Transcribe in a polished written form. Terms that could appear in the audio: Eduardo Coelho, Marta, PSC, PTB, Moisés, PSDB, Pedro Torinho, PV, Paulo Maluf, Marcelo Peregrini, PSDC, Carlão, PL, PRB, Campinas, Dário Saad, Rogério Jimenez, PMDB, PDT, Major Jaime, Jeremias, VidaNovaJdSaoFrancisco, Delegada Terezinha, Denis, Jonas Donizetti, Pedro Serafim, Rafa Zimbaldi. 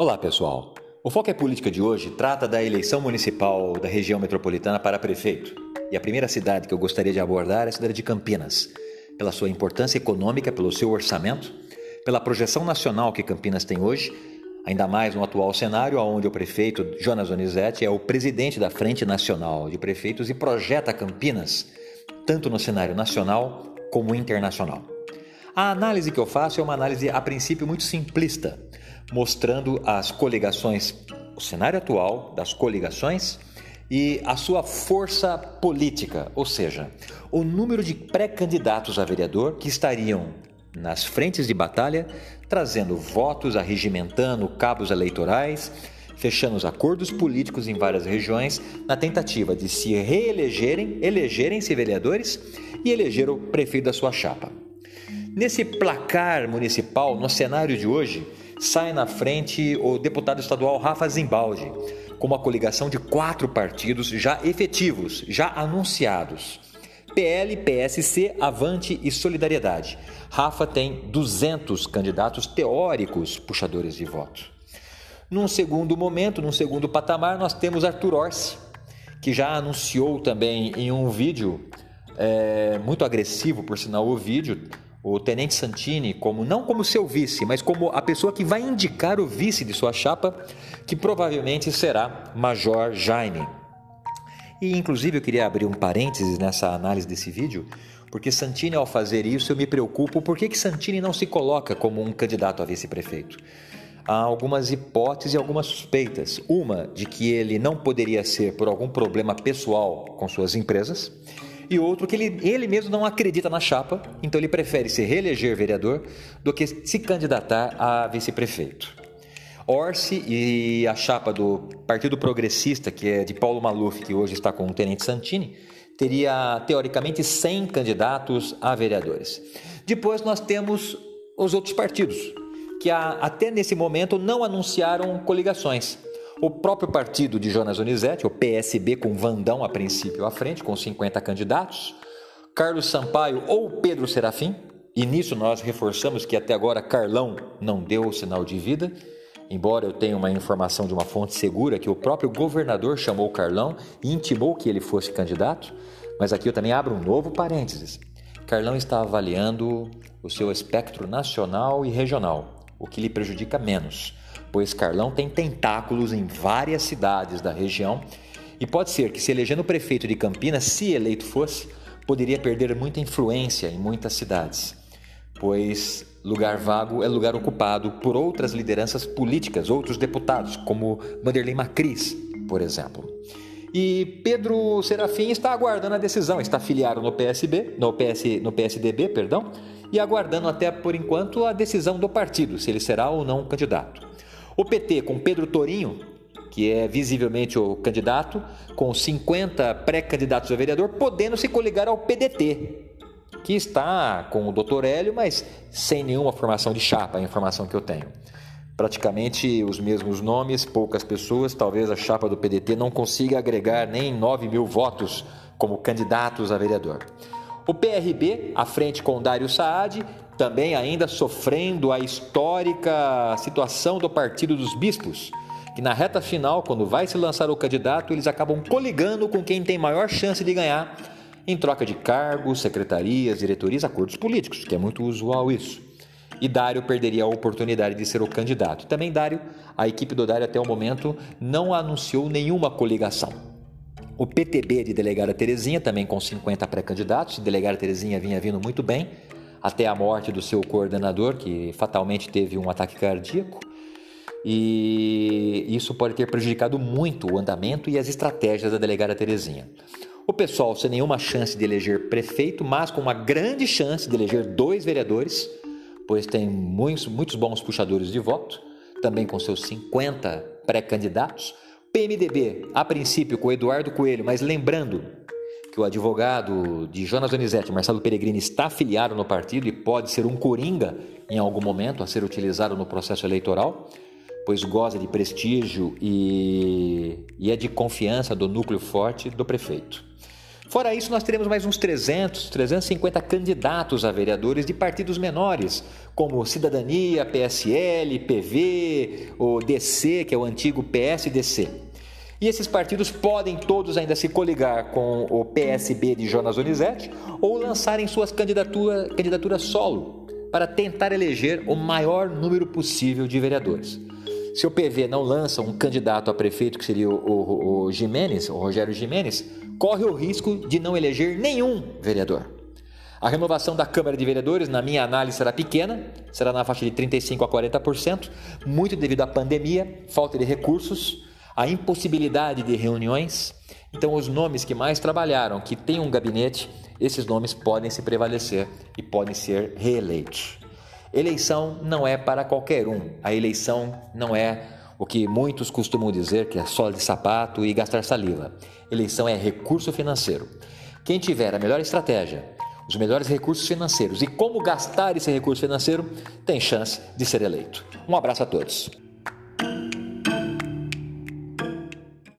Olá, pessoal. O Foco é Política de hoje trata da eleição municipal da região metropolitana para prefeito. E a primeira cidade que eu gostaria de abordar é a cidade de Campinas, pela sua importância econômica, pelo seu orçamento, pela projeção nacional que Campinas tem hoje, ainda mais no atual cenário, onde o prefeito Jonas Donizetti é o presidente da Frente Nacional de Prefeitos e projeta Campinas, tanto no cenário nacional como internacional. A análise que eu faço é uma análise, a princípio, muito simplista, mostrando as coligações, o cenário atual das coligações e a sua força política, ou seja, o número de pré-candidatos a vereador que estariam nas frentes de batalha, trazendo votos, arregimentando cabos eleitorais, fechando os acordos políticos em várias regiões, na tentativa de se reelegerem, elegerem-se vereadores e eleger o prefeito da sua chapa. Nesse placar municipal, no cenário de hoje, sai na frente o deputado estadual Rafa Zimbaldi, com uma coligação de 4 partidos já efetivos, já anunciados: PL, PSC, Avante e Solidariedade. Rafa tem 200 candidatos teóricos puxadores de voto. Num segundo momento, num segundo patamar, nós temos Arthur Orsi, que já anunciou também em um vídeo, muito agressivo, por sinal, o vídeo, o Tenente Santini, não como seu vice, mas como a pessoa que vai indicar o vice de sua chapa, que provavelmente será Major Jaime. E, inclusive, eu queria abrir um parênteses nessa análise desse vídeo, porque Santini, ao fazer isso, eu me preocupo por que Santini não se coloca como um candidato a vice-prefeito. Há algumas hipóteses e algumas suspeitas. Uma, de que ele não poderia ser por algum problema pessoal com suas empresas, e outro, que ele mesmo não acredita na chapa, então ele prefere se reeleger vereador do que se candidatar a vice-prefeito. Orsi e a chapa do Partido Progressista, que é de Paulo Maluf, que hoje está com o Tenente Santini, teria, teoricamente, 100 candidatos a vereadores. Depois nós temos os outros partidos, que até nesse momento não anunciaram coligações. O próprio partido de Jonas Unizete, o PSB, com Vandão a princípio à frente, com 50 candidatos, Carlos Sampaio ou Pedro Serafim, e nisso nós reforçamos que até agora Carlão não deu o sinal de vida, embora eu tenha uma informação de uma fonte segura que o próprio governador chamou Carlão e intimou que ele fosse candidato, mas aqui eu também abro um novo parênteses. Carlão está avaliando o seu espectro nacional e regional, o que lhe prejudica menos, pois Carlão tem tentáculos em várias cidades da região e pode ser que, se elegendo o prefeito de Campinas, se eleito fosse, poderia perder muita influência em muitas cidades, pois lugar vago é lugar ocupado por outras lideranças políticas, outros deputados, como Vanderlei Macris, por exemplo. E Pedro Serafim está aguardando a decisão, está filiado no PSDB, e aguardando até, por enquanto, a decisão do partido, se ele será ou não candidato. O PT, com Pedro Torinho, que é visivelmente o candidato, com 50 pré-candidatos a vereador, podendo se coligar ao PDT, que está com o Dr. Hélio, mas sem nenhuma formação de chapa, é a informação que eu tenho. Praticamente os mesmos nomes, poucas pessoas, talvez a chapa do PDT não consiga agregar nem 9.000 votos como candidatos a vereador. O PRB, à frente com Dário Saad, também ainda sofrendo a histórica situação do Partido dos Bispos, que na reta final, quando vai se lançar o candidato, eles acabam coligando com quem tem maior chance de ganhar, em troca de cargos, secretarias, diretorias, acordos políticos, que é muito usual isso. E Dário perderia a oportunidade de ser o candidato. Também Dário, a equipe do Dário até o momento não anunciou nenhuma coligação. O PTB de Delegada Terezinha, também com 50 pré-candidatos, Delegada Terezinha vinha vindo muito bem, até a morte do seu coordenador, que fatalmente teve um ataque cardíaco, e isso pode ter prejudicado muito o andamento e as estratégias da Delegada Terezinha. O pessoal sem nenhuma chance de eleger prefeito, mas com uma grande chance de eleger 2 vereadores, pois tem muitos bons puxadores de voto, também com seus 50 pré-candidatos. PMDB, a princípio com Eduardo Coelho, mas lembrando que o advogado de Jonas Donizetti, Marcelo Peregrini, está afiliado no partido e pode ser um coringa em algum momento a ser utilizado no processo eleitoral, pois goza de prestígio e é de confiança do núcleo forte do prefeito. Fora isso, nós teremos mais uns 350 candidatos a vereadores de partidos menores, como Cidadania, PSL, PV, ou DC, que é o antigo PSDC. E esses partidos podem todos ainda se coligar com o PSB de Jonas Unizete ou lançarem suas candidaturas solo para tentar eleger o maior número possível de vereadores. Se o PV não lança um candidato a prefeito, que seria o Jimenez, o Rogério Jimenez, corre o risco de não eleger nenhum vereador. A renovação da Câmara de Vereadores, na minha análise, será pequena, será na faixa de 35% a 40%, muito devido à pandemia, falta de recursos, a impossibilidade de reuniões. Então, os nomes que mais trabalharam, que têm um gabinete, esses nomes podem se prevalecer e podem ser reeleitos. Eleição não é para qualquer um. A eleição não é o que muitos costumam dizer, que é sola de sapato e gastar saliva. Eleição é recurso financeiro. Quem tiver a melhor estratégia, os melhores recursos financeiros e como gastar esse recurso financeiro, tem chance de ser eleito. Um abraço a todos.